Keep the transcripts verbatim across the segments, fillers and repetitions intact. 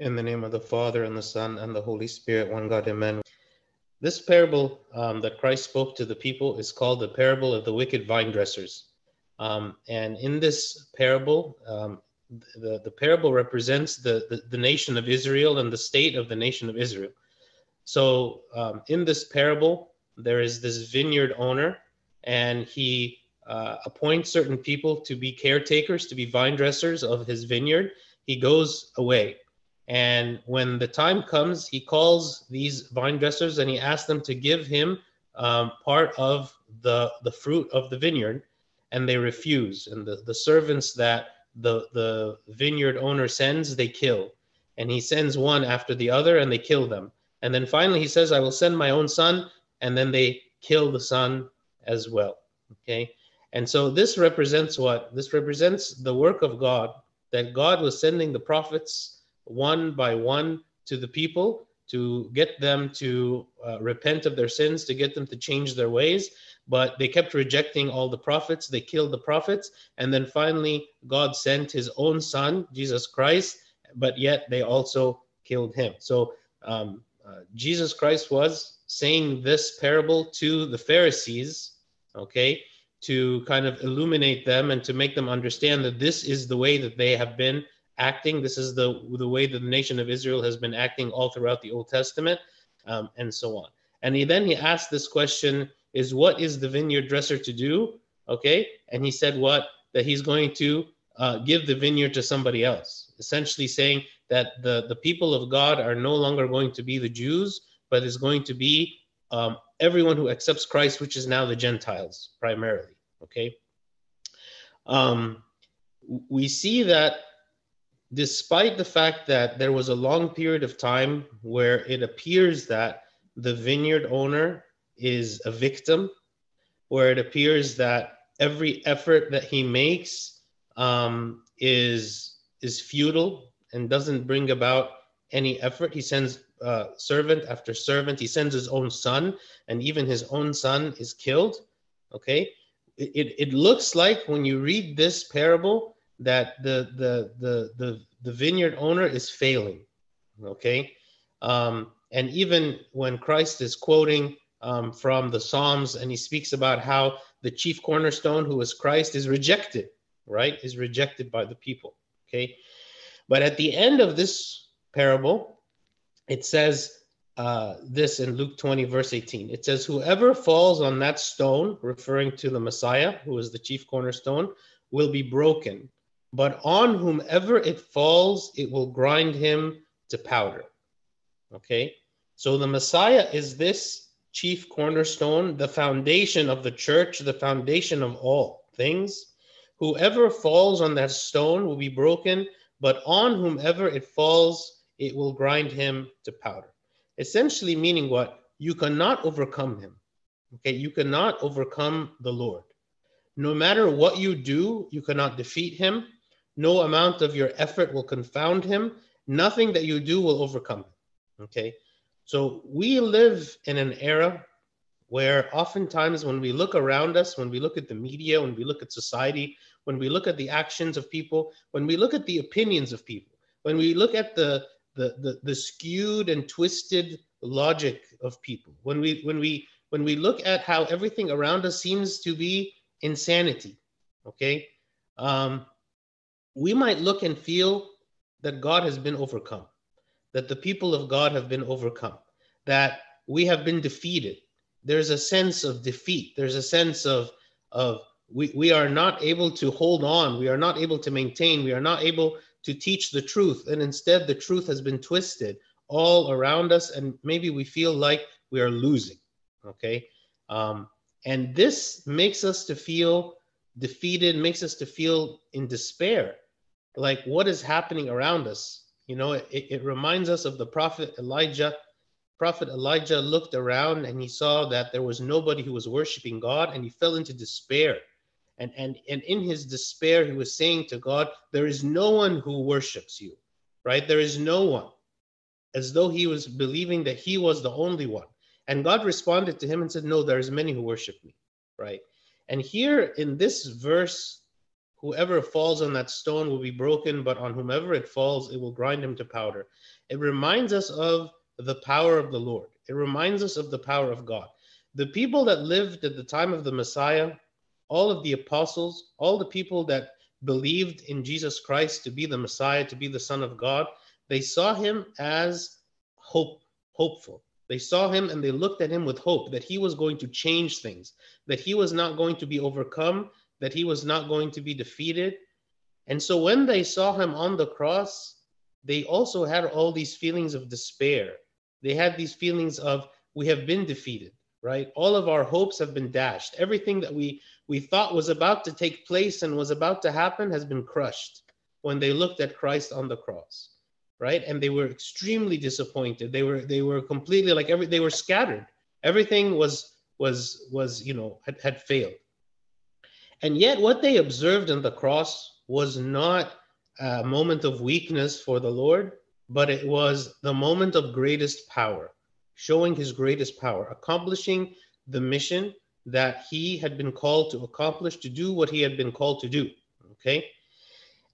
In the name of the Father, and the Son, and the Holy Spirit, one God, amen. This parable um, that Christ spoke to the people is called the parable of the wicked vine dressers. Um, and in this parable, um, the, the parable represents the, the, the nation of Israel and the state of the nation of Israel. So um, in this parable, there is this vineyard owner, and he uh, appoints certain people to be caretakers, to be vine dressers of his vineyard. He goes away. And when the time comes, he calls these vine dressers and he asks them to give him um, part of the the fruit of the vineyard, and they refuse. And the, the servants that the, the vineyard owner sends, they kill. And he sends one after the other and they kill them. And then finally he says, I will send my own son, and then they kill the son as well. Okay. And so this represents what? This represents the work of God, that God was sending the prophets one by one to the people to get them to uh, repent of their sins, to get them to change their ways. But they kept rejecting all the prophets. They killed the prophets. And then finally, God sent his own son, Jesus Christ, but yet they also killed him. So um, uh, Jesus Christ was saying this parable to the Pharisees, okay, to kind of illuminate them and to make them understand that this is the way that they have been acting. This is the the way that the nation of Israel has been acting all throughout the Old Testament, um, and so on. And he then he asked this question, is what is the vineyard dresser to do? Okay, and he said what? That he's going to uh, give the vineyard to somebody else, essentially saying that the, the people of God are no longer going to be the Jews, but is going to be um, everyone who accepts Christ, which is now the Gentiles primarily, okay? Um, we see that despite the fact that there was a long period of time where it appears that the vineyard owner is a victim, where it appears that every effort that he makes um, is is futile and doesn't bring about any effort. He sends uh, servant after servant. He sends his own son, and even his own son is killed. Okay, it it, it looks like when you read this parable that the the the the the vineyard owner is failing, okay? Um, and even when Christ is quoting um, from the Psalms, and he speaks about how the chief cornerstone, who is Christ, is rejected, right? Is rejected by the people, okay? But at the end of this parable, it says uh, this in Luke twenty, verse eighteen. It says, whoever falls on that stone, referring to the Messiah, who is the chief cornerstone, will be broken. But on whomever it falls, it will grind him to powder. Okay? So the Messiah is this chief cornerstone, the foundation of the church, the foundation of all things. Whoever falls on that stone will be broken, but on whomever it falls, it will grind him to powder. Essentially meaning what? You cannot overcome him. Okay? You cannot overcome the Lord. No matter what you do, you cannot defeat him. No amount of your effort will confound him. Nothing that you do will overcome him, okay? So we live in an era where oftentimes when we look around us, when we look at the media, when we look at society, when we look at the actions of people, when we look at the opinions of people, when we look at the the the, the skewed and twisted logic of people, when we when we when we look at how everything around us seems to be insanity, okay? Um, we might look and feel that God has been overcome, that the people of God have been overcome, that we have been defeated. There's a sense of defeat. There's a sense of, of we, we are not able to hold on. We are not able to maintain. We are not able to teach the truth. And instead, the truth has been twisted all around us. And maybe we feel like we are losing, okay? Um, And this makes us to feel defeated, makes us to feel in despair, like what is happening around us. You know, it, it reminds us of the prophet Elijah. Prophet Elijah looked around and he saw that there was nobody who was worshiping God, and he fell into despair. And, and, and in his despair, he was saying to God, there is no one who worships you, right? There is no one, as though he was believing that he was the only one. And God responded to him and said, no, there is many who worship me, right? And here in this verse, Whoever falls on that stone will be broken, but on whomever it falls, it will grind him to powder. It reminds us of the power of the Lord. It reminds us of the power of God. The people that lived at the time of the Messiah, all of the apostles, all the people that believed in Jesus Christ to be the Messiah, to be the Son of God, they saw him as hope, hopeful. They saw him and they looked at him with hope that he was going to change things, that he was not going to be overcome, that he was not going to be defeated. And so when they saw him on the cross, they also had all these feelings of despair. They had these feelings of, we have been defeated, right? All of our hopes have been dashed. Everything that we, we thought was about to take place and was about to happen has been crushed when they looked at Christ on the cross, right? And they were extremely disappointed. They were, they were completely like, every, they were scattered. Everything was, was, was, you know, had, had failed. And yet what they observed on the cross was not a moment of weakness for the Lord, but it was the moment of greatest power, showing his greatest power, accomplishing the mission that he had been called to accomplish, to do what he had been called to do, okay?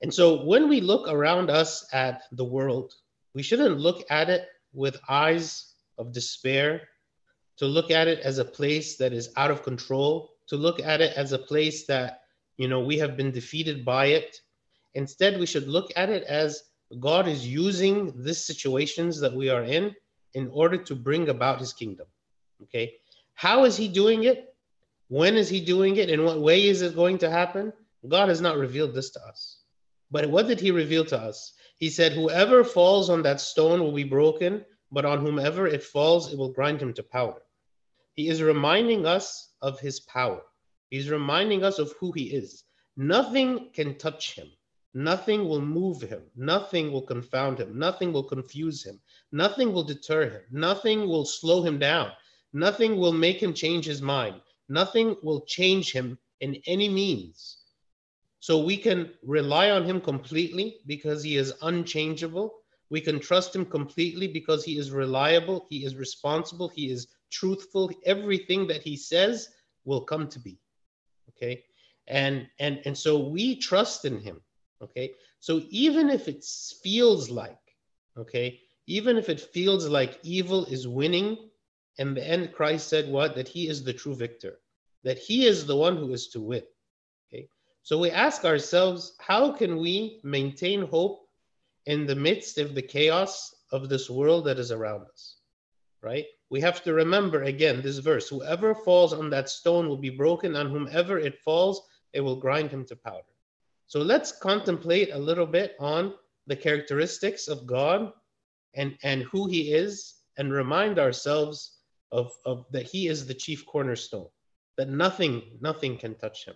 And so when we look around us at the world, we shouldn't look at it with eyes of despair, to look at it as a place that is out of control, to look at it as a place that, you know, we have been defeated by it. Instead, we should look at it as God is using these situations that we are in, in order to bring about his kingdom, okay? How is he doing it? When is he doing it? In what way is it going to happen? God has not revealed this to us. But what did he reveal to us? He said, whoever falls on that stone will be broken, but on whomever it falls, it will grind him to powder. He is reminding us of his power. He's reminding us of who he is. Nothing can touch him. Nothing will move him. Nothing will confound him. Nothing will confuse him. Nothing will deter him. Nothing will slow him down. Nothing will make him change his mind. Nothing will change him in any means. So we can rely on him completely because he is unchangeable. We can trust him completely because he is reliable. He is responsible. He is truthful. Everything that he says will come to be, okay? And, and, and so we trust in him, okay? So even if it feels like, okay, even if it feels like evil is winning, in the end, Christ said what? That he is the true victor, that he is the one who is to win, okay? So we ask ourselves, how can we maintain hope in the midst of the chaos of this world that is around us, right? We have to remember again this verse, whoever falls on that stone will be broken, and whomever it falls, it will grind him to powder. So let's contemplate a little bit on the characteristics of God and, and who he is, and remind ourselves of, of that he is the chief cornerstone, that nothing, nothing can touch him,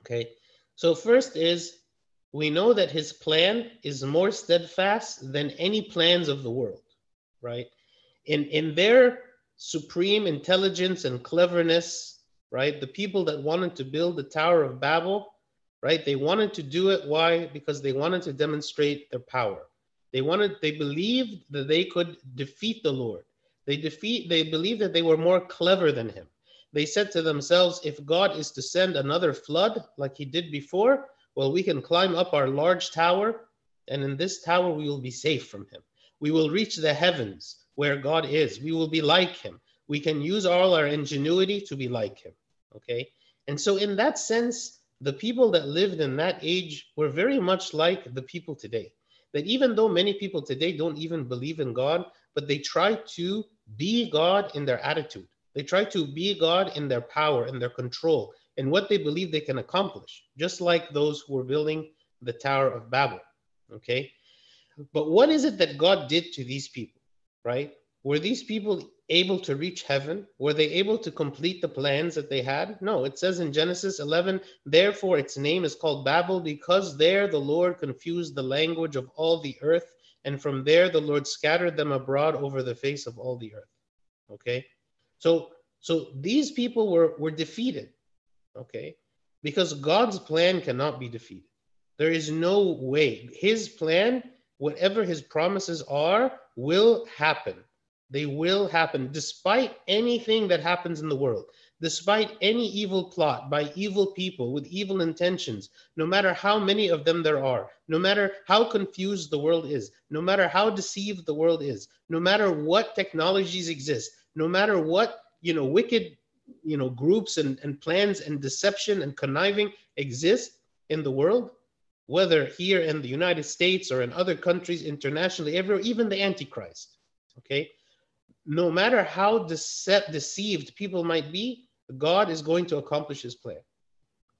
okay? So first is, we know that his plan is more steadfast than any plans of the world, right? In, in their supreme intelligence and cleverness, right? The people that wanted to build the Tower of Babel, right? They wanted to do it. Why? Because they wanted to demonstrate their power. They wanted, they believed that they could defeat the Lord. They defeat, they believed that they were more clever than him. They said to themselves, if God is to send another flood like he did before, well, we can climb up our large tower, and in this tower, we will be safe from him. We will reach the heavens where God is. We will be like him. We can use all our ingenuity to be like him, okay? And so in that sense, the people that lived in that age were very much like the people today, that even though many people today don't even believe in God, but they try to be God in their attitude. They try to be God in their power, in their control, in what they believe they can accomplish, just like those who were building the Tower of Babel, okay? But what is it that God did to these people? Right? Were these people able to reach heaven? Were they able to complete the plans that they had? No, it says in Genesis eleven, therefore its name is called Babel, because there the Lord confused the language of all the earth, and from there the Lord scattered them abroad over the face of all the earth. Okay? So, so these people were, were defeated, okay? Because God's plan cannot be defeated. There is no way. His plan, whatever his promises are, will happen. They will happen despite anything that happens in the world, despite any evil plot by evil people with evil intentions, no matter how many of them there are, no matter how confused the world is, no matter how deceived the world is, no matter what technologies exist, no matter what, you know, wicked, you know, groups and, and plans and deception and conniving exist in the world, whether here in the United States or in other countries, internationally, everywhere, even the Antichrist, okay? No matter how dece- deceived people might be, God is going to accomplish his plan,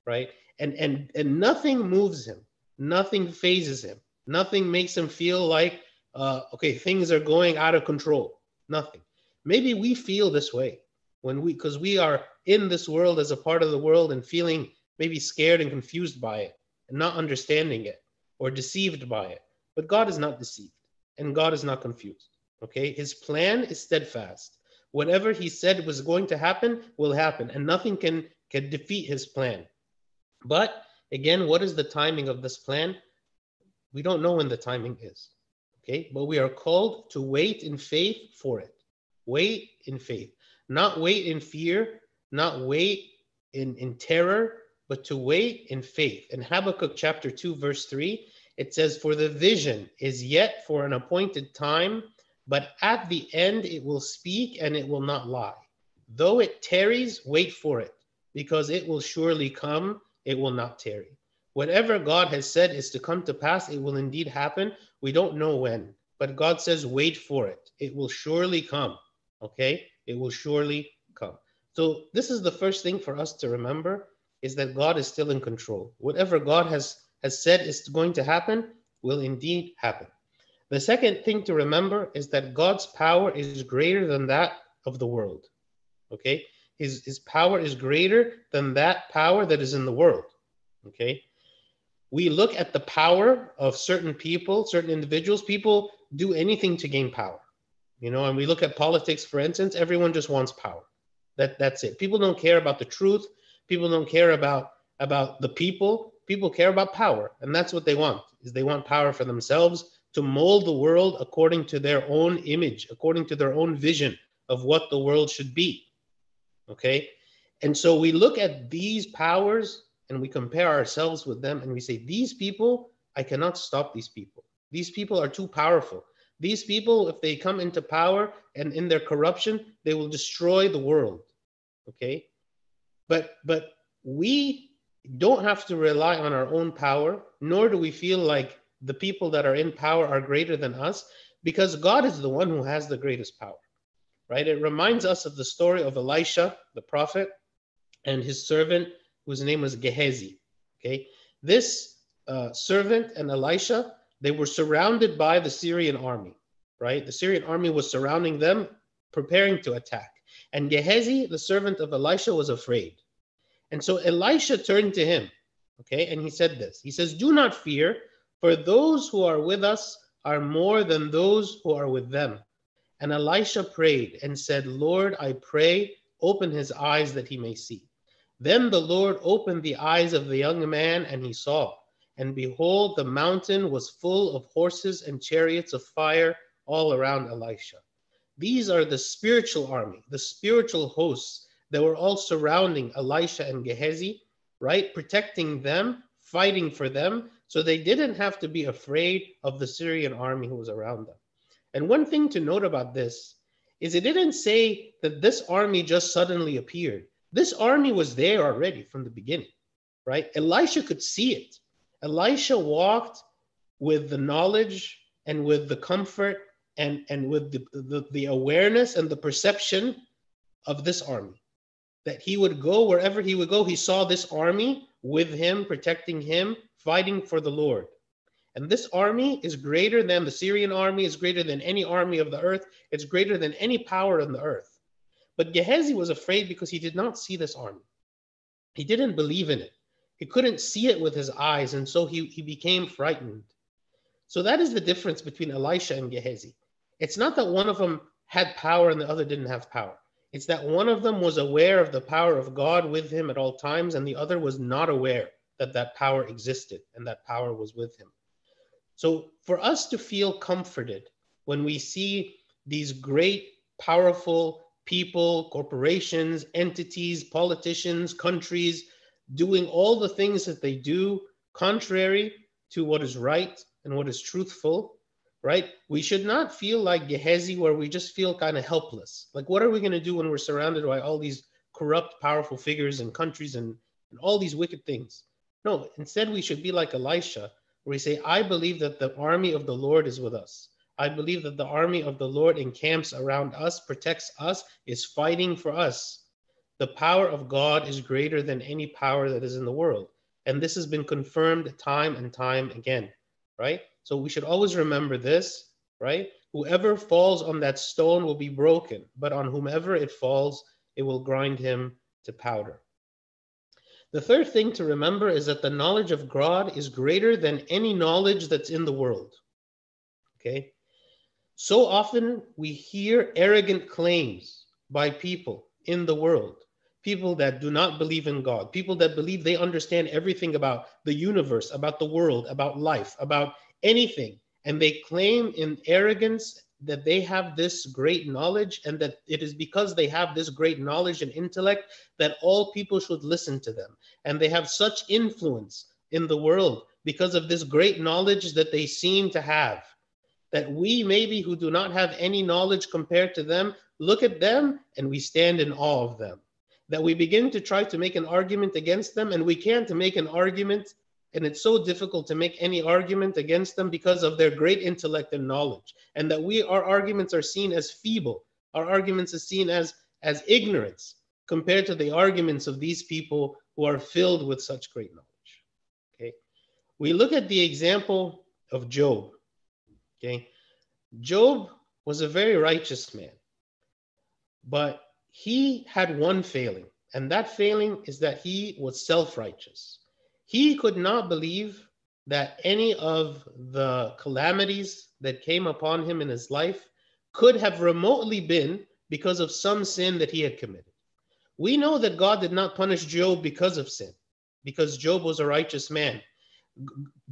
right? And, and, and nothing moves him. Nothing phases him. Nothing makes him feel like, uh, okay, things are going out of control. Nothing. Maybe we feel this way when we, because we are in this world as a part of the world and feeling maybe scared and confused by it and not understanding it or deceived by it. But God is not deceived and God is not confused. Okay, his plan is steadfast. Whatever he said was going to happen will happen, and nothing can, can defeat his plan. But again, what is the timing of this plan? We don't know when the timing is. Okay, but we are called to wait in faith for it. Wait in faith, not wait in fear, not wait in, in terror, but to wait in faith. In Habakkuk chapter two, verse three, it says, "For the vision is yet for an appointed time, but at the end it will speak and it will not lie. Though it tarries, wait for it, because it will surely come, it will not tarry." Whatever God has said is to come to pass, it will indeed happen. We don't know when, but God says, wait for it. It will surely come, okay? It will surely come. So this is the first thing for us to remember, is that God is still in control. Whatever God has, has said is going to happen will indeed happen. The second thing to remember is that God's power is greater than that of the world, okay? His, his power is greater than that power that is in the world, okay? We look at the power of certain people, certain individuals. People do anything to gain power, you know, and we look at politics, for instance. Everyone just wants power. That, that's it. People don't care about the truth. People don't care about, about the people. People care about power, and that's what they want, is they want power for themselves, to mold the world according to their own image, according to their own vision of what the world should be, okay? And so we look at these powers and we compare ourselves with them and we say, these people, I cannot stop these people. These people are too powerful. These people, if they come into power and in their corruption, they will destroy the world, okay? But, but we don't have to rely on our own power, nor do we feel like the people that are in power are greater than us, because God is the one who has the greatest power, right? It reminds us of the story of Elisha, the prophet, and his servant, whose name was Gehazi, okay? This uh, servant and Elisha, they were surrounded by the Syrian army, right? The Syrian army was surrounding them, preparing to attack. And Gehazi, the servant of Elisha, was afraid. And so Elisha turned to him, okay? And he said this, he says, "Do not fear, for those who are with us are more than those who are with them." And Elisha prayed and said, "Lord, I pray, open his eyes that he may see." Then the Lord opened the eyes of the young man, and he saw. And behold, the mountain was full of horses and chariots of fire all around Elisha. These are the spiritual army, the spiritual hosts that were all surrounding Elisha and Gehazi, right? Protecting them, fighting for them. So they didn't have to be afraid of the Syrian army who was around them. And one thing to note about this is it didn't say that this army just suddenly appeared. This army was there already from the beginning, right? Elisha could see it. Elisha walked with the knowledge and with the comfort and, and with the, the, the awareness and the perception of this army, that he would go wherever he would go. He saw this army with him, protecting him, fighting for the Lord. And this army is greater than the Syrian army, is greater than any army of the earth. It's greater than any power on the earth. But Gehazi was afraid because he did not see this army. He didn't believe in it. He couldn't see it with his eyes, and so he, he became frightened. So that is the difference between Elisha and Gehazi. It's not that one of them had power and the other didn't have power. It's that one of them was aware of the power of God with him at all times, and the other was not aware that that power existed and that power was with him. So for us to feel comforted when we see these great, powerful, people, corporations, entities, politicians, countries, doing all the things that they do contrary to what is right and what is truthful, right? We should not feel like Gehazi, where we just feel kind of helpless. Like, what are we going to do when we're surrounded by all these corrupt, powerful figures and countries and, and all these wicked things? No, instead we should be like Elisha, where we say, I believe that the army of the Lord is with us. I believe that the army of the Lord encamps around us, protects us, is fighting for us. The power of God is greater than any power that is in the world. And this has been confirmed time and time again, right? So we should always remember this, right? Whoever falls on that stone will be broken, but on whomever it falls, it will grind him to powder. The third thing to remember is that the knowledge of God is greater than any knowledge that's in the world, okay? So often we hear arrogant claims by people in the world, people that do not believe in God, people that believe they understand everything about the universe, about the world, about life, about anything. And they claim in arrogance that they have this great knowledge, and that it is because they have this great knowledge and intellect that all people should listen to them. And they have such influence in the world because of this great knowledge that they seem to have, that we maybe who do not have any knowledge compared to them, look at them and we stand in awe of them. That we begin to try to make an argument against them, and we can't make an argument, and it's so difficult to make any argument against them because of their great intellect and knowledge. And that we, our arguments are seen as feeble. Our arguments are seen as, as ignorance compared to the arguments of these people who are filled with such great knowledge, okay? We look at the example of Job. Okay. Job was a very righteous man, but he had one failing, and that failing is that he was self-righteous. He could not believe that any of the calamities that came upon him in his life could have remotely been because of some sin that he had committed. We know that God did not punish Job because of sin, because Job was a righteous man.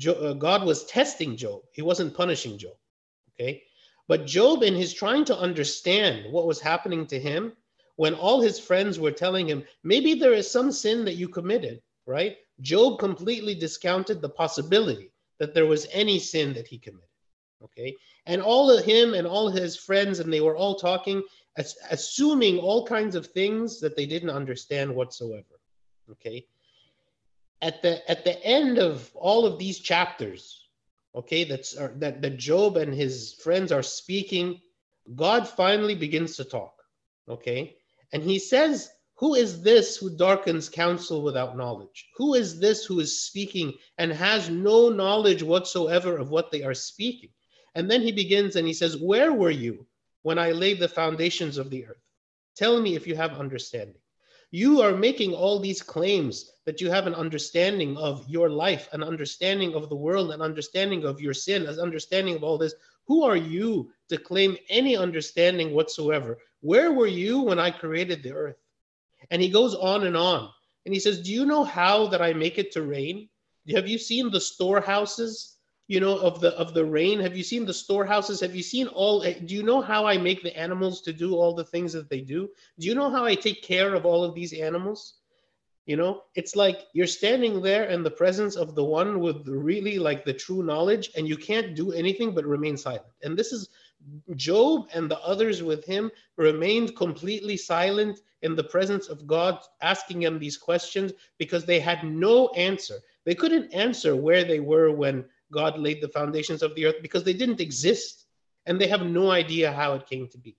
God was testing Job. He wasn't punishing Job. Okay. But Job, in his trying to understand what was happening to him, when all his friends were telling him, maybe there is some sin that you committed, right? Job completely discounted the possibility that there was any sin that he committed. Okay. And all of him and all his friends, and they were all talking, as, assuming all kinds of things that they didn't understand whatsoever. Okay. At the, at the end of all of these chapters, okay, that's, uh, that, that Job and his friends are speaking, God finally begins to talk, okay? And he says, who is this who darkens counsel without knowledge? Who is this who is speaking and has no knowledge whatsoever of what they are speaking? And then he begins and he says, where were you when I laid the foundations of the earth? Tell me if you have understanding. You are making all these claims that you have an understanding of your life, an understanding of the world, an understanding of your sin, an understanding of all this. Who are you to claim any understanding whatsoever? Where were you when I created the earth? And he goes on and on. And he says, do you know how that I make it to rain? Have you seen the storehouses, you know, of the of the rain? Have you seen the storehouses? Have you seen all, do you know how I make the animals to do all the things that they do? Do you know how I take care of all of these animals? You know, it's like you're standing there in the presence of the one with really like the true knowledge, and you can't do anything but remain silent. And this is Job, and the others with him remained completely silent in the presence of God, asking him these questions because they had no answer. They couldn't answer where they were when God laid the foundations of the earth, because they didn't exist, and they have no idea how it came to be.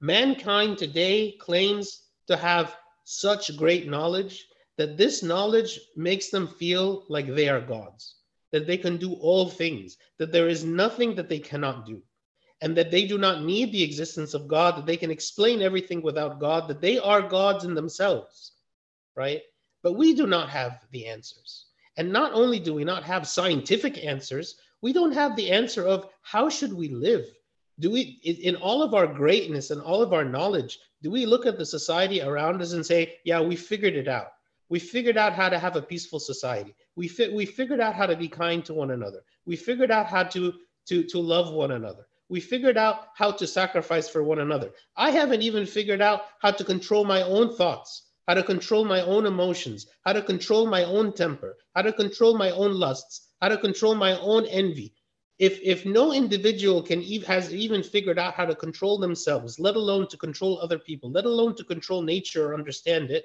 Mankind today claims to have such great knowledge that this knowledge makes them feel like they are gods, that they can do all things, that there is nothing that they cannot do, and that they do not need the existence of God, that they can explain everything without God, that they are gods in themselves, right? But we do not have the answers. And not only do we not have scientific answers, we don't have the answer of how should we live? Do we, in all of our greatness and all of our knowledge, do we look at the society around us and say, yeah, we figured it out. We figured out how to have a peaceful society. We fi- we figured out how to be kind to one another. We figured out how to, to, to love one another. We figured out how to sacrifice for one another. I haven't even figured out how to control my own thoughts, how to control my own emotions, how to control my own temper, how to control my own lusts, how to control my own envy. If, if no individual can even, has even figured out how to control themselves, let alone to control other people, let alone to control nature or understand it,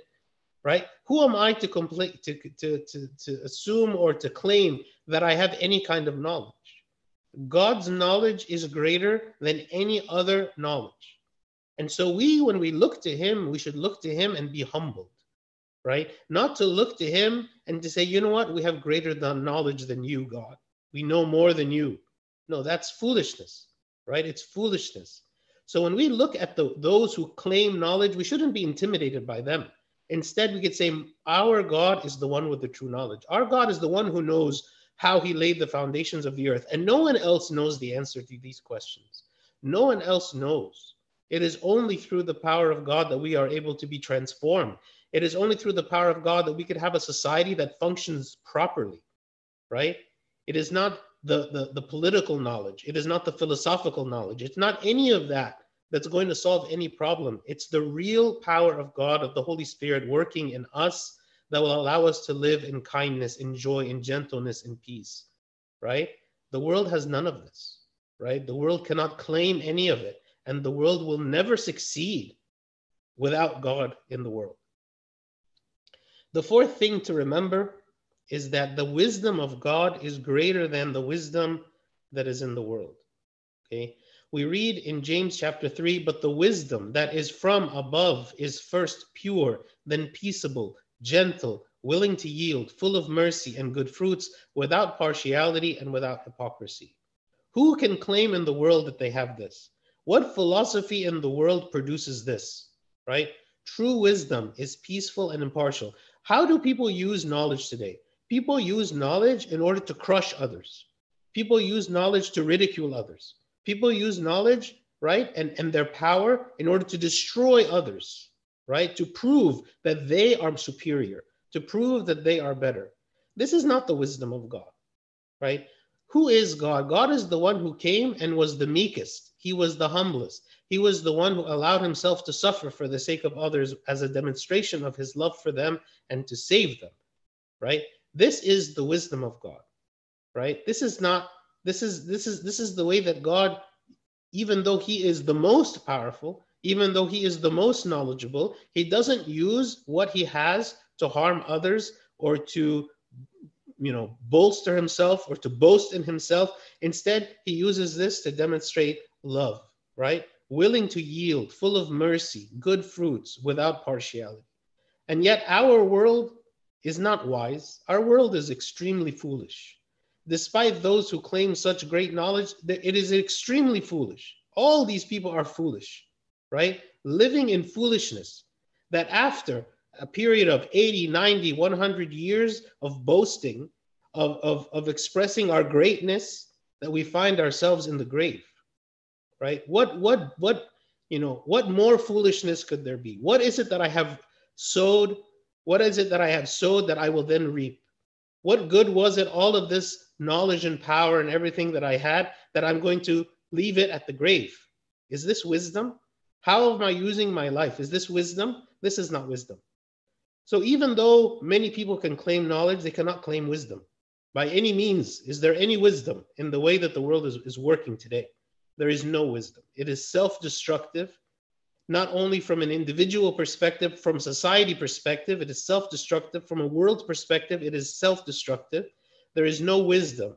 right? Who am I to, compl- to, to, to, to assume or to claim that I have any kind of knowledge? God's knowledge is greater than any other knowledge. And so we, when we look to him, we should look to him and be humbled, right? Not to look to him and to say, you know what? We have greater than knowledge than you, God. We know more than you. No, that's foolishness, right? It's foolishness. So when we look at the, those who claim knowledge, we shouldn't be intimidated by them. Instead, we could say, our God is the one with the true knowledge. Our God is the one who knows how he laid the foundations of the earth. And no one else knows the answer to these questions. No one else knows. It is only through the power of God that we are able to be transformed. It is only through the power of God that we could have a society that functions properly, right? It is not the, the, the political knowledge. It is not the philosophical knowledge. It's not any of that that's going to solve any problem. It's the real power of God, of the Holy Spirit working in us, that will allow us to live in kindness, in joy, in gentleness, in peace, right? The world has none of this, right? The world cannot claim any of it, and the world will never succeed without God in the world. The fourth thing to remember is that the wisdom of God is greater than the wisdom that is in the world, okay? We read in James chapter three, but the wisdom that is from above is first pure, then peaceable, gentle, willing to yield, full of mercy and good fruits, without partiality and without hypocrisy. Who can claim in the world that they have this? What philosophy in the world produces this, right? True wisdom is peaceful and impartial. How do people use knowledge today? People use knowledge in order to crush others. People use knowledge to ridicule others. People use knowledge, right, and, and their power in order to destroy others, right? To prove that they are superior, to prove that they are better. This is not the wisdom of God, right? Who is God? God is the one who came and was the meekest. He was the humblest. He was the one who allowed himself to suffer for the sake of others as a demonstration of his love for them and to save them, right? This is the wisdom of God, right? This is not, this is, this is, this is the way that God, even though he is the most powerful, even though he is the most knowledgeable, he doesn't use what he has to harm others or to, you know, bolster himself or to boast in himself. Instead, he uses this to demonstrate love, right? Willing to yield, full of mercy, good fruits, without partiality. And yet our world is not wise. Our world is extremely foolish. Despite those who claim such great knowledge, it is extremely foolish. All these people are foolish, right? Living in foolishness, that after a period of eighty, ninety, one hundred years of boasting, of, of, of expressing our greatness, that we find ourselves in the grave, right? What, what, what, you know, what more foolishness could there be? What is it that I have sowed? What is it that I have sowed that I will then reap? What good was it, all of this knowledge and power and everything that I had, that I'm going to leave it at the grave? Is this wisdom? How am I using my life? Is this wisdom? This is not wisdom. So even though many people can claim knowledge, they cannot claim wisdom. By any means, is there any wisdom in the way that the world is, is working today? There is no wisdom. It is self-destructive, not only from an individual perspective, from society perspective, it is self-destructive. From a world perspective, it is self-destructive. There is no wisdom,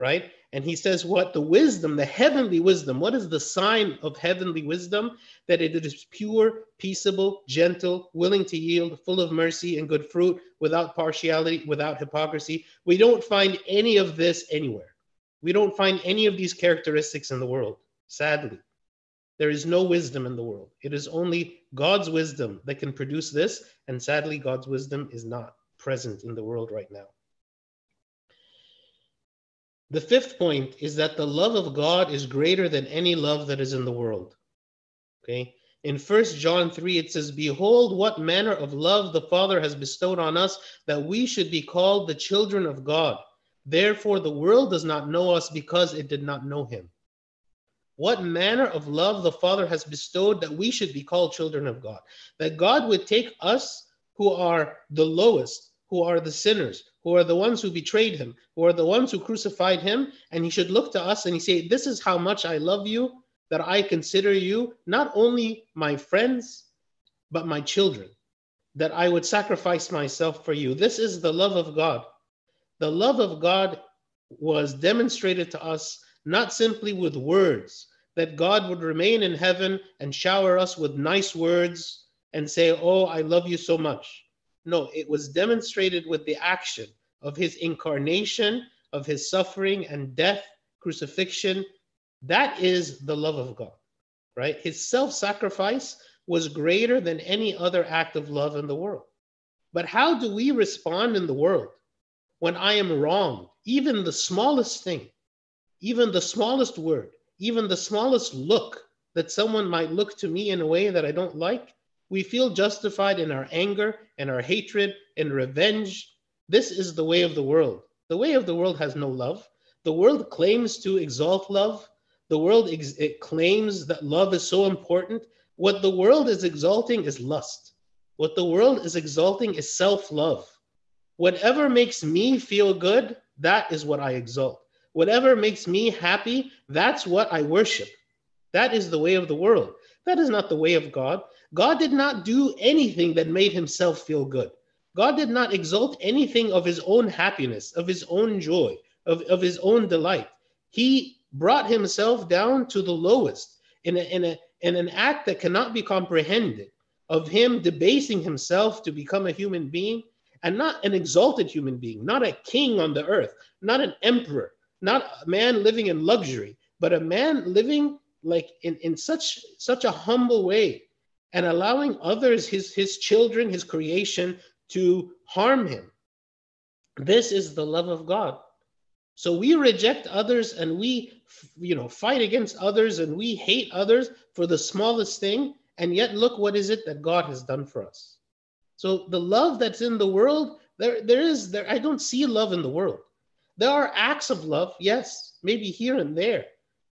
right? And he says what? The wisdom, the heavenly wisdom. What is the sign of heavenly wisdom? That it is pure, peaceable, gentle, willing to yield, full of mercy and good fruit, without partiality, without hypocrisy. We don't find any of this anywhere. We don't find any of these characteristics in the world, sadly. There is no wisdom in the world. It is only God's wisdom that can produce this. And sadly, God's wisdom is not present in the world right now. The fifth point is that the love of God is greater than any love that is in the world, okay? In First John three, it says, behold, what manner of love the Father has bestowed on us, that we should be called the children of God. Therefore, the world does not know us because it did not know him. what manner of love the Father has bestowed that we should be called children of God. That God would take us who are the lowest, who are the sinners, who are the ones who betrayed him, who are the ones who crucified him, and he should look to us and he say, this is how much I love you, that I consider you not only my friends, but my children, that I would sacrifice myself for you. This is the love of God. The love of God was demonstrated to us not simply with words, that God would remain in heaven and shower us with nice words and say, oh, I love you so much. No, it was demonstrated with the action of his incarnation, of his suffering and death, crucifixion. That is the love of God, right? His self-sacrifice was greater than any other act of love in the world. But how do we respond in the world when I am wrong, even the smallest thing? Even the smallest word, even the smallest look, that someone might look to me in a way that I don't like, we feel justified in our anger and our hatred and revenge. This is the way of the world. The way of the world has no love. The world claims to exalt love. The world ex- it claims that love is so important. What the world is exalting is lust. What the world is exalting is self-love. Whatever makes me feel good, that is what I exalt. Whatever makes me happy, that's what I worship. That is the way of the world. That is not the way of God. God did not do anything that made himself feel good. God did not exalt anything of his own happiness, of his own joy, of, of his own delight. He brought himself down to the lowest in, a, in, a, in an act that cannot be comprehended, of him debasing himself to become a human being, and not an exalted human being, not a king on the earth, not an emperor, not a man living in luxury, but a man living like in, in such such a humble way and allowing others, his, his children, his creation, to harm him. This is the love of God. So we reject others and we you know, fight against others and we hate others for the smallest thing. And yet look, what is it that God has done for us? So the love that's in the world, there there is, there. I don't see love in the world. There are acts of love, yes, maybe here and there.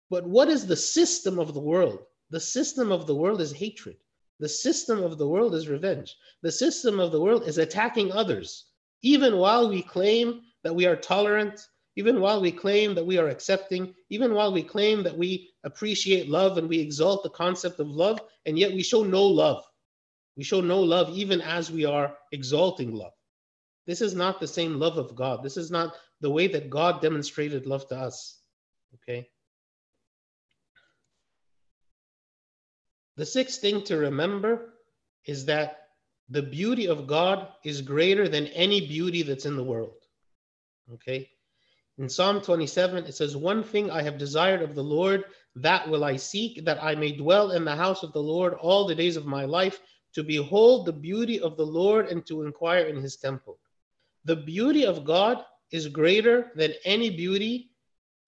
But what is the system of the world? The system of the world is hatred. The system of the world is revenge. The system of the world is attacking others. Even while we claim that we are tolerant, even while we claim that we are accepting, even while we claim that we appreciate love and we exalt the concept of love, and yet we show no love. We show no love even as we are exalting love. This is not the same love of God. This is not the way that God demonstrated love to us, okay? The sixth thing to remember is that the beauty of God is greater than any beauty that's in the world, okay? In Psalm twenty-seven, it says, one thing I have desired of the Lord, that will I seek, that I may dwell in the house of the Lord all the days of my life, to behold the beauty of the Lord and to inquire in his temple. The beauty of God is greater than any beauty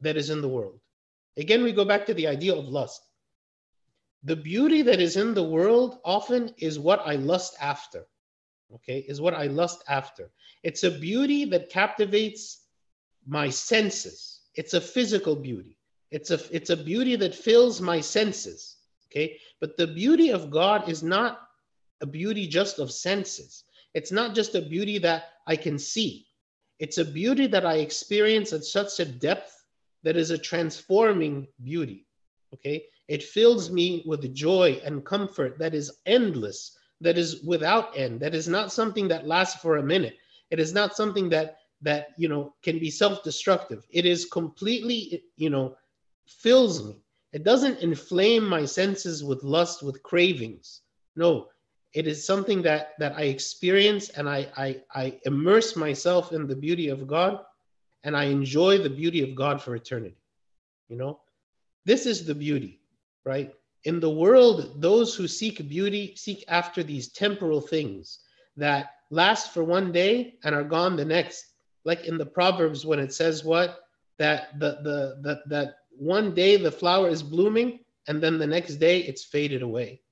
that is in the world. Again, we go back to the idea of lust. The beauty that is in the world often is what I lust after, okay, is what I lust after. It's a beauty that captivates my senses. It's a physical beauty. It's a, it's a beauty that fills my senses, okay? But the beauty of God is not a beauty just of senses. It's not just a beauty that I can see. It's a beauty that I experience at such a depth that is a transforming beauty, okay? It fills me with joy and comfort that is endless, that is without end, that is not something that lasts for a minute. It is not something that, that you know, can be self-destructive. It is completely, you know, fills me. It doesn't inflame my senses with lust, with cravings. No. It is something that, that I experience and I, I, I immerse myself in the beauty of God and I enjoy the beauty of God for eternity, you know? This is the beauty, right? In the world, those who seek beauty seek after these temporal things that last for one day and are gone the next. Like in the Proverbs when it says what? That, the, the, the, that one day the flower is blooming and then the next day it's faded away.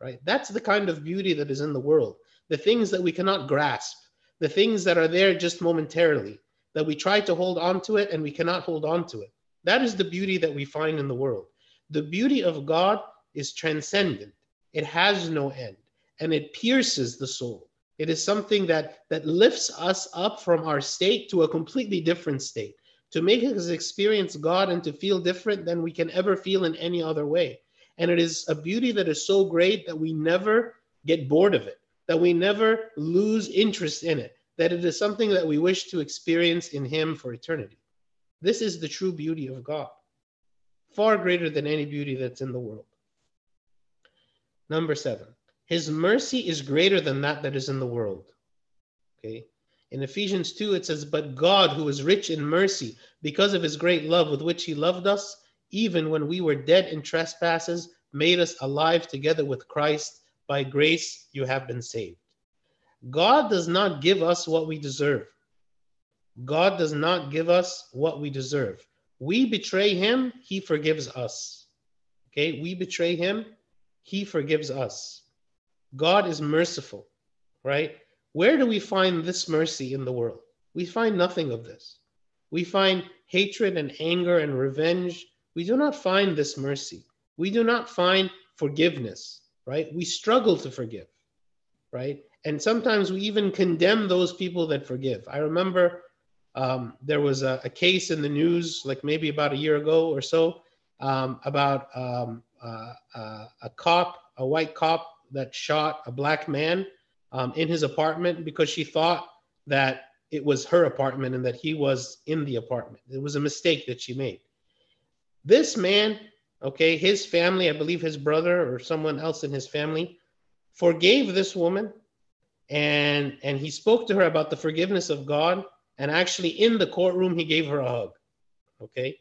Right? That's the kind of beauty that is in the world. The things that we cannot grasp, the things that are there just momentarily, that we try to hold on to it and we cannot hold on to it. That is the beauty that we find in the world. The beauty of God is transcendent. It has no end, and it pierces the soul. It is something that, that lifts us up from our state to a completely different state, to make us experience God and to feel different than we can ever feel in any other way. And it is a beauty that is so great that we never get bored of it, that we never lose interest in it, that it is something that we wish to experience in Him for eternity. This is the true beauty of God, far greater than any beauty that's in the world. Number seven, His mercy is greater than that that is in the world. Okay. In Ephesians two, it says, "But God, who is rich in mercy, because of His great love with which He loved us, even when we were dead in trespasses, made us alive together with Christ. By grace, you have been saved." God does not give us what we deserve. God does not give us what we deserve. We betray Him, He forgives us. Okay, we betray Him, He forgives us. God is merciful, right? Where do we find this mercy in the world? We find nothing of this. We find hatred and anger and revenge. We do not find this mercy. We do not find forgiveness, right? We struggle to forgive, right? And sometimes we even condemn those people that forgive. I remember um, there was a, a case in the news, like maybe about a year ago or so, um, about um, uh, uh, a cop, a white cop that shot a black man um, in his apartment because she thought that it was her apartment and that he was in the apartment. It was a mistake that she made. This man, okay, his family, I believe his brother or someone else in his family, forgave this woman. And, and he spoke to her about the forgiveness of God. And actually in the courtroom, he gave her a hug, okay?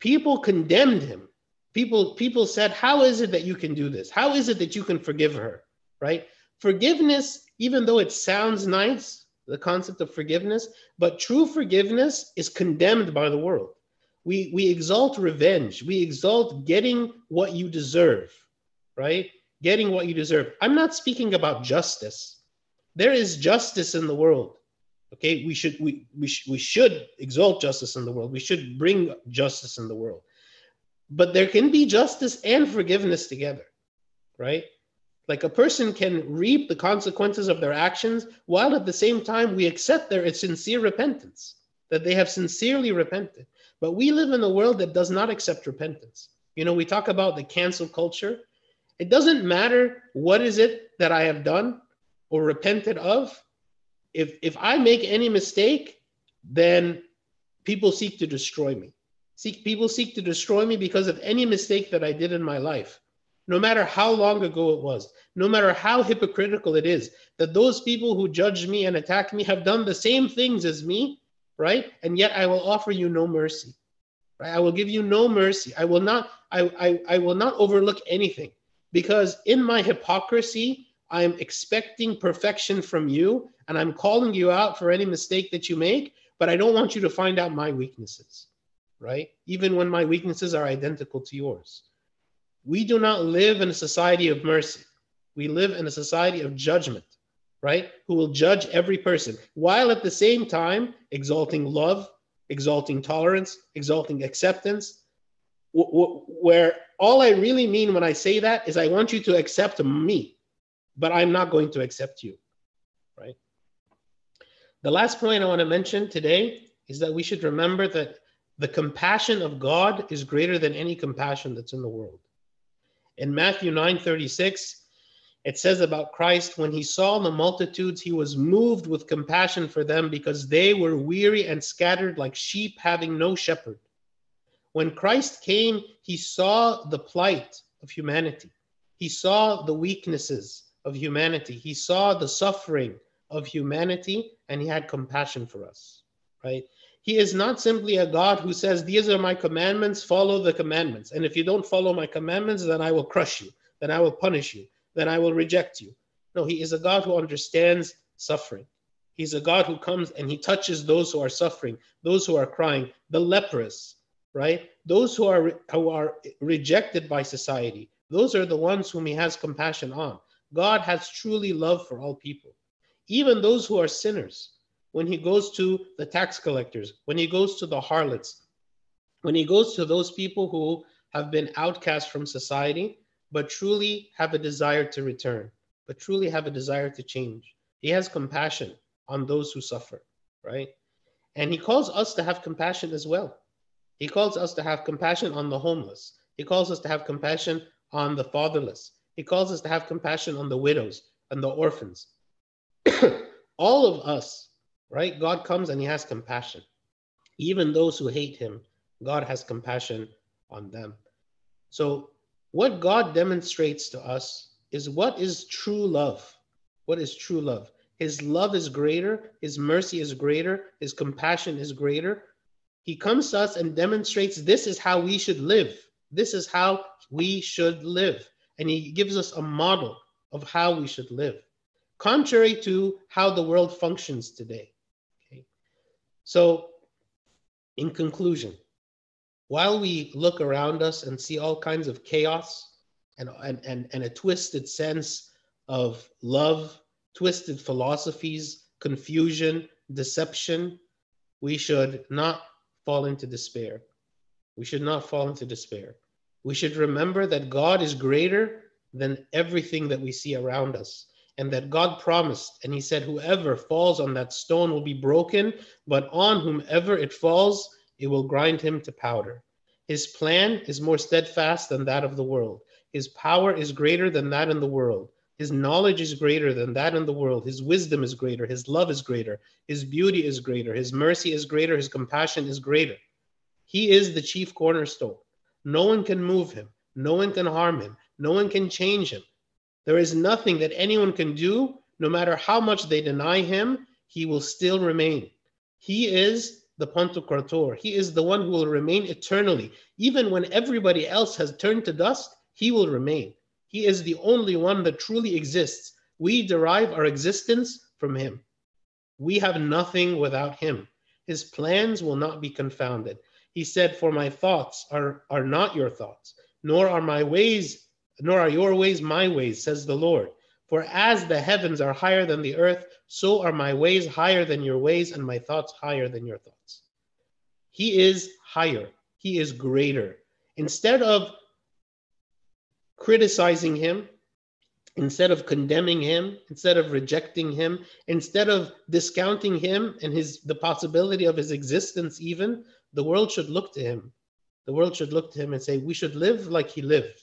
People condemned him. People, people said, how is it that you can do this? How is it that you can forgive her, right? Forgiveness, even though it sounds nice, the concept of forgiveness, but true forgiveness is condemned by the world. We, we exalt revenge. We exalt getting what you deserve, right? Getting what you deserve. I'm not speaking about justice. There is justice in the world. Okay, we should we we, sh- we should exalt justice in the world. We should bring justice in the world. But there can be justice and forgiveness together, right? Like a person can reap the consequences of their actions while at the same time we accept their sincere repentance, that they have sincerely repented. But we live in a world that does not accept repentance. You know, we talk about the cancel culture. It doesn't matter what is it that I have done or repented of. If, if I make any mistake, then people seek to destroy me. Seek, people seek to destroy me because of any mistake that I did in my life, no matter how long ago it was, no matter how hypocritical it is, that those people who judge me and attack me have done the same things as me, right? And yet I will offer you no mercy, right? I will give you no mercy. I will not, I, I, I will not overlook anything, because in my hypocrisy, I'm expecting perfection from you, and I'm calling you out for any mistake that you make, but I don't want you to find out my weaknesses, right? Even when my weaknesses are identical to yours. We do not live in a society of mercy. We live in a society of judgment, right? Who will judge every person, while at the same time exalting love, exalting tolerance, exalting acceptance, w- w- where all I really mean when I say that is I want you to accept me, but I'm not going to accept you, right? The last point I want to mention today is that we should remember that the compassion of God is greater than any compassion that's in the world. In Matthew nine thirty-six, it says about Christ, when He saw the multitudes, He was moved with compassion for them because they were weary and scattered like sheep having no shepherd. When Christ came, He saw the plight of humanity. He saw the weaknesses of humanity. He saw the suffering of humanity, and He had compassion for us, right? He is not simply a God who says, these are my commandments, follow the commandments. And if you don't follow my commandments, then I will crush you. Then I will punish you. Then I will reject you. No, He is a God who understands suffering. He's a God who comes and He touches those who are suffering, those who are crying, the leprous, right? Those who are, who are rejected by society. Those are the ones whom He has compassion on. God has truly love for all people, even those who are sinners. When He goes to the tax collectors, when He goes to the harlots, when He goes to those people who have been outcast from society, but truly have a desire to return, but truly have a desire to change. He has compassion on those who suffer, right? And he calls us to have compassion as well. He calls us to have compassion on the homeless. He calls us to have compassion on the fatherless. He calls us to have compassion on the widows and the orphans. All of us, right? God comes and he has compassion. Even those who hate him, God has compassion on them. So what God demonstrates to us is what is true love. What is true love? His love is greater. His mercy is greater. His compassion is greater. He comes to us and demonstrates this is how we should live. This is how we should live. And he gives us a model of how we should live, contrary to how the world functions today. Okay. So in conclusion, while we look around us and see all kinds of chaos and, and, and, and a twisted sense of love, twisted philosophies, confusion, deception, we should not fall into despair. We should not fall into despair. We should remember that God is greater than everything that we see around us, and that God promised, and he said, whoever falls on that stone will be broken, but on whomever it falls, it will grind him to powder. His plan is more steadfast than that of the world. His power is greater than that in the world. His knowledge is greater than that in the world. His wisdom is greater. His love is greater. His beauty is greater. His mercy is greater. His compassion is greater. He is the chief cornerstone. No one can move him. No one can harm him. No one can change him. There is nothing that anyone can do. No matter how much they deny him, he will still remain. He is the Pantocrator. He is the one who will remain eternally. Even when everybody else has turned to dust, he will remain. He is the only one that truly exists. We derive our existence from him. We have nothing without him. His plans will not be confounded. He said, for my thoughts are, are not your thoughts, nor are my ways, nor are your ways my ways, says the Lord. For as the heavens are higher than the earth, so are my ways higher than your ways, and my thoughts higher than your thoughts. He is higher. He is greater. Instead of criticizing him, instead of condemning him, instead of rejecting him, instead of discounting him and his the possibility of his existence even, the world should look to him. The world should look to him and say, we should live like he lived.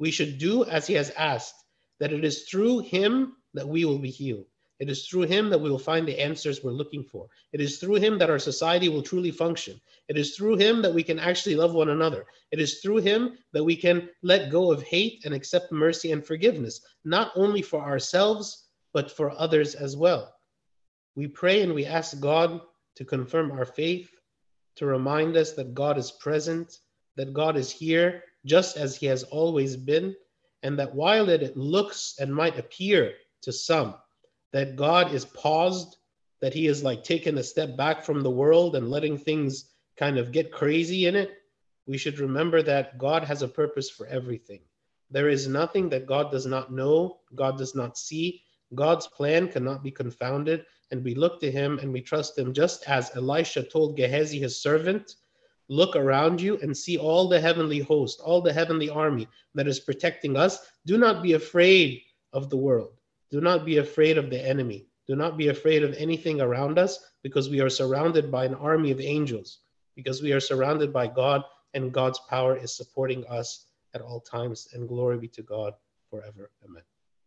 We should do as he has asked, that it is through him that we will be healed. It is through him that we will find the answers we're looking for. It is through him that our society will truly function. It is through him that we can actually love one another. It is through him that we can let go of hate and accept mercy and forgiveness, not only for ourselves, but for others as well. We pray and we ask God to confirm our faith, to remind us that God is present, that God is here, just as he has always been, and that while it looks and might appear to some that God is paused, that he is like taking a step back from the world and letting things kind of get crazy in it, we should remember that God has a purpose for everything. There is nothing that God does not know, God does not see. God's plan cannot be confounded, and we look to him and we trust him, just as Elisha told Gehazi, his servant, look around you and see all the heavenly host, all the heavenly army that is protecting us. Do not be afraid of the world. Do not be afraid of the enemy. Do not be afraid of anything around us, because we are surrounded by an army of angels, because we are surrounded by God, and God's power is supporting us at all times, and glory be to God forever. Amen.